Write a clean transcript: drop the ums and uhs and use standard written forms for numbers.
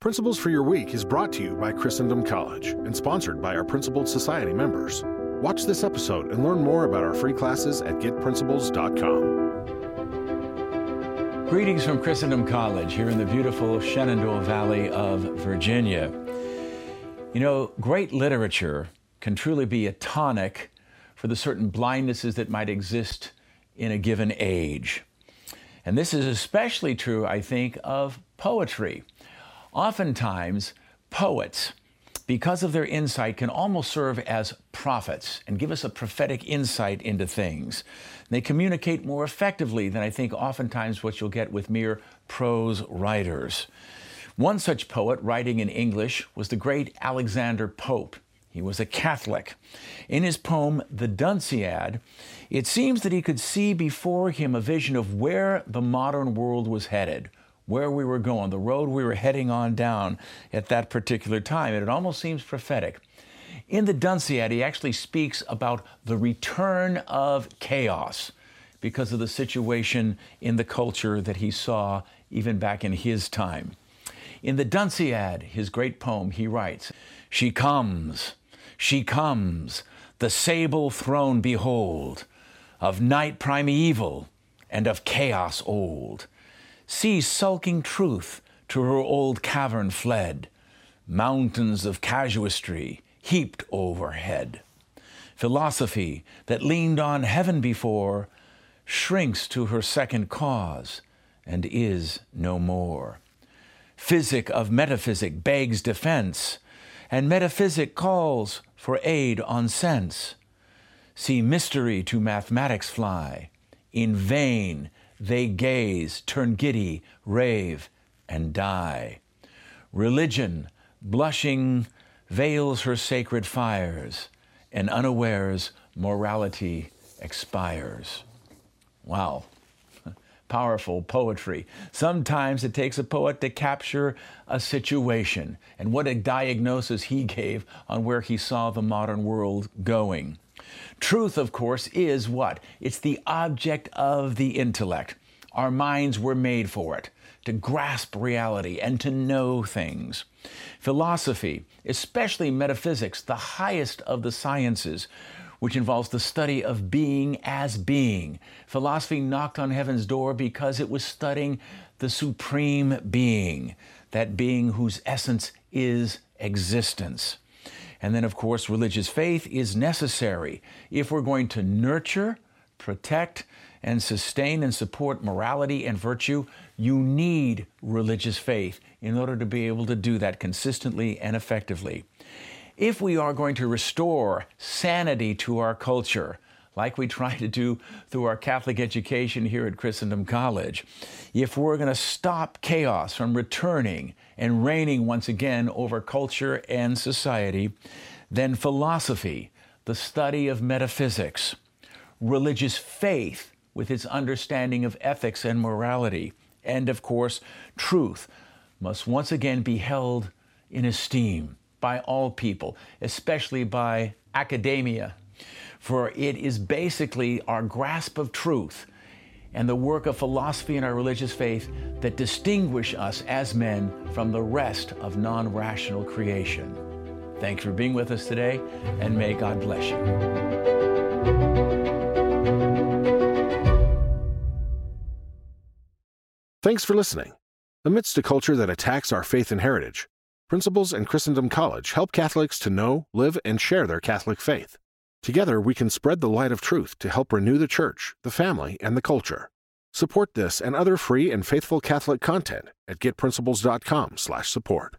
Principles for Your Week is brought to you by Christendom College and sponsored by our Principled Society members. Watch this episode and learn more about our free classes at GetPrinciples.com. Greetings from Christendom College here in the beautiful Shenandoah Valley of Virginia. You know, great literature can truly be a tonic for the certain blindnesses that might exist in a given age. And this is especially true, I think, of poetry. Oftentimes, poets, because of their insight, can almost serve as prophets and give us a prophetic insight into things. They communicate more effectively than I think oftentimes what you'll get with mere prose writers. One such poet writing in English was the great Alexander Pope. He was a Catholic. In his poem, The Dunciad, it seems that he could see before him a vision of where the modern world was headed, where we were going, the road we were heading on down at that particular time. And it almost seems prophetic. In the Dunciad, he actually speaks about the return of chaos because of the situation in the culture that he saw even back in his time. In the Dunciad, his great poem, he writes, she comes, the sable throne behold, of night primeval and of chaos old. See sulking truth to her old cavern fled, mountains of casuistry heaped overhead. Philosophy that leaned on heaven before shrinks to her second cause and is no more. Physic of metaphysic begs defense, and metaphysic calls for aid on sense. See mystery to mathematics fly, in vain they gaze, turn giddy, rave, and die. Religion, blushing, veils her sacred fires, and unawares morality expires. Wow. Powerful poetry. Sometimes it takes a poet to capture a situation, and what a diagnosis he gave on where he saw the modern world going. Truth, of course, is what? It's the object of the intellect. Our minds were made for it, to grasp reality and to know things. Philosophy, especially metaphysics, the highest of the sciences, which involves the study of being as being. Philosophy knocked on heaven's door because it was studying the supreme being, that being whose essence is existence. And then, of course, religious faith is necessary if we're going to nurture, protect, and sustain and support morality and virtue. You need religious faith in order to be able to do that consistently and effectively. If we are going to restore sanity to our culture, like we try to do through our Catholic education here at Christendom College, if we're going to stop chaos from returning and reigning once again over culture and society, then philosophy, the study of metaphysics, religious faith with its understanding of ethics and morality, and of course, truth, must once again be held in esteem by all people, especially by academia. For it is basically our grasp of truth and the work of philosophy and our religious faith that distinguish us as men from the rest of non-rational creation. Thanks for being with us today, and may God bless you. Thanks for listening. Amidst a culture that attacks our faith and heritage, Principles and Christendom College help Catholics to know, live, and share their Catholic faith. Together, we can spread the light of truth to help renew the church, the family, and the culture. Support this and other free and faithful Catholic content at GetPrinciples.com/support.